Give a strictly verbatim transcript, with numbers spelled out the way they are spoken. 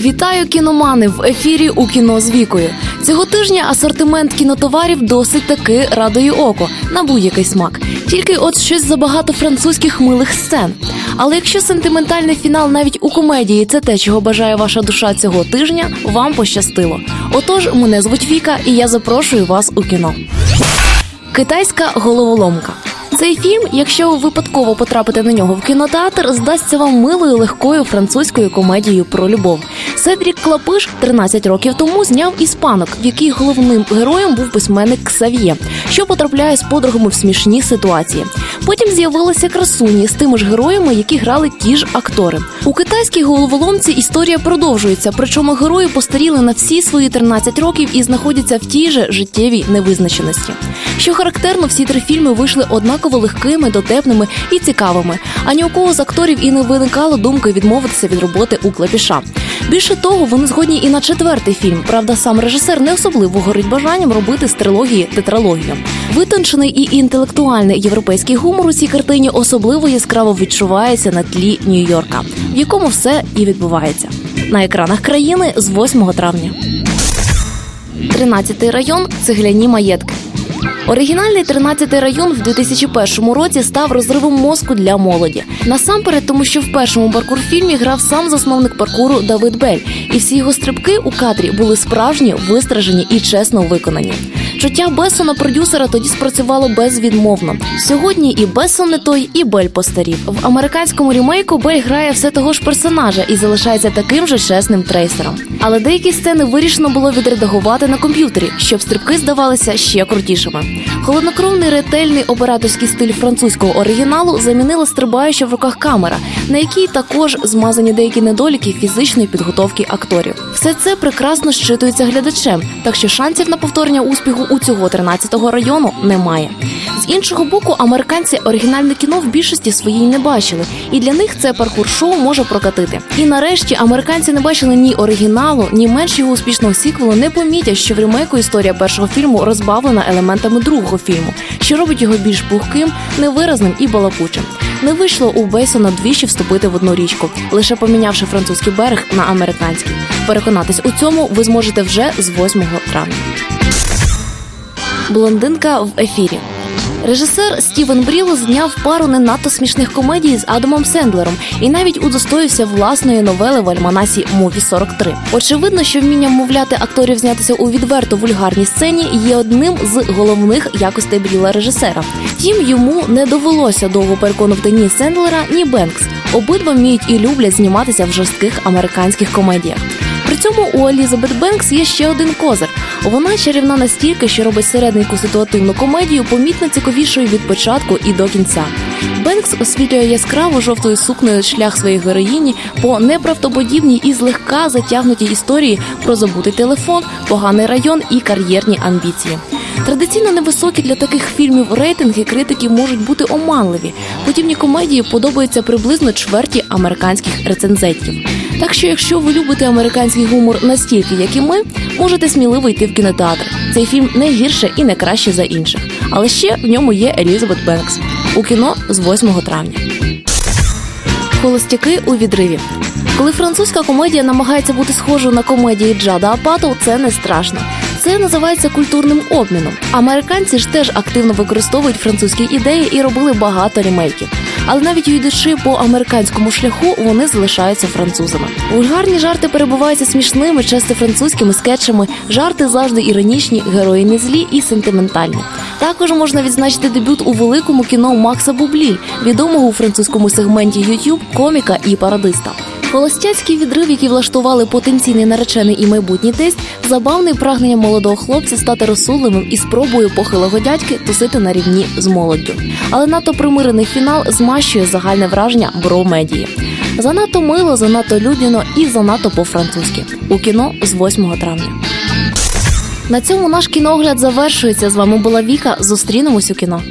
Вітаю, кіномани! В ефірі «У кіно з Вікою». Цього тижня асортимент кінотоварів досить таки радує око, на будь-який смак. Тільки от щось забагато французьких милих сцен. Але якщо сентиментальний фінал навіть у комедії – це те, чого бажає ваша душа цього тижня, вам пощастило. Отож, мене звуть Віка, і я запрошую вас у кіно. «Китайська головоломка». Цей фільм, якщо ви випадково потрапите на нього в кінотеатр, здасться вам милою, легкою французькою комедією про любов. Седрік Клапиш тринадцять років тому зняв «Іспанок», в якій головним героєм був письменник Ксав'є, що потрапляє з подругами в смішні ситуації. Потім з'явилися «Красуні» з тими ж героями, які грали ті ж актори. У «Китайській головоломці» історія продовжується, причому герої постаріли на всі свої тринадцять років і знаходяться в тій же життєвій невизначеності. Що характерно, всі три фільми вийшли однаково легкими, дотепними і цікавими, а ні у кого з акторів і не виникало думки відмовитися від роботи у Клапіша. Більше того, вони згодні і на четвертий фільм, правда, сам режисер не особливо горить бажанням робити з трилогії тетралогію. Витончений і інтелектуальний європейський гумор у цій картині особливо яскраво відчувається на тлі Нью-Йорка, в якому все і відбувається. На екранах країни з восьмого травня. тринадцятий район – цегляні маєтки. Оригінальний тринадцятий район в дві тисячі першому році став розривом мозку для молоді. Насамперед, тому що в першому паркур-фільмі грав сам засновник паркуру Давид Бель, і всі його стрибки у кадрі були справжні, вистражені і чесно виконані. Чуття Бесона продюсера тоді спрацювало безвідмовно. Сьогодні і Бесон не той, і Бель постарів. В американському рімейку Бель грає все того ж персонажа і залишається таким же чесним трейсером. Але деякі сцени вирішено було відредагувати на комп'ютері, щоб стрибки здавалися ще крутішими. Холоднокровний ретельний операторський стиль французького оригіналу замінила стрибаюча в руках камера, на якій також змазані деякі недоліки фізичної підготовки акторів. Все це прекрасно щитується глядачем, так що шансів на повторення успіху у цього тринадцятого району немає. З іншого боку, американці оригінальне кіно в більшості своїй не бачили, і для них це паркур-шоу може прокатити. І нарешті американці не бачили ні оригіналу, ні менш його успішного сіквелу, не помітять, що в ремейку історія першого фільму розбавлена елементами другого фільму, що робить його більш пухким, невиразним і балакучим. Не вийшло у Бесона двічі вступити в одну річку, лише помінявши французький берег на американський. Переконатись у цьому ви зможете вже з восьмого травня. «Блондинка в ефірі». Режисер Стівен Бріл зняв пару не надто смішних комедій з Адамом Сендлером і навіть удостоївся власної новели в альманасі «Муві сорок три». Очевидно, що вміння вмовляти акторів знятися у відверто вульгарній сцені є одним з головних якостей Бріла-режисера. Втім, йому не довелося довго переконувати ні Сендлера, ні Бенкс. Обидва вміють і люблять зніматися в жорстких американських комедіях. При цьому у Елізабет Бенкс є ще один козир. Вона чарівна настільки, що робить середненьку ситуативну комедію помітно цікавішою від початку і до кінця. Бенкс освітлює яскраво жовтою сукнею шлях своєї героїні по неправдоподібній і злегка затягнутій історії про забутий телефон, поганий район і кар'єрні амбіції. Традиційно невисокі для таких фільмів рейтинги критиків можуть бути оманливі. Подібні комедії подобаються приблизно чверті американських рецензентів. Так що, якщо ви любите американський гумор настільки, як і ми, можете сміливо йти в кінотеатр. Цей фільм не гірше і не краще за інших. Але ще в ньому є Елізабет Бенкс. У кіно з восьмого травня. «Холостяки у відриві». Коли французька комедія намагається бути схожою на комедії Джада Апату, це не страшно. Це називається культурним обміном. Американці ж теж активно використовують французькі ідеї і робили багато рімейків. Але навіть йдучи по американському шляху, вони залишаються французами. Вульгарні жарти перебуваються смішними, часто французькими скетчами, жарти завжди іронічні, герої не злі і сентиментальні. Також можна відзначити дебют у великому кіно Макса Бублі, відомого у французькому сегменті YouTube коміка і пародиста. Холостяцький відрив, який влаштували потенційний наречений і майбутній тесть, забавний прагнення молодого хлопця стати розсудливим і спробою похилого дядьки тусити на рівні з молоддю. Але надто примирений фінал змащує загальне враження бромедії. Занадто мило, занадто людяно і занадто по-французьки. У кіно з восьмого травня. На цьому наш кіноогляд завершується. З вами була Віка. Зустрінемось у кіно.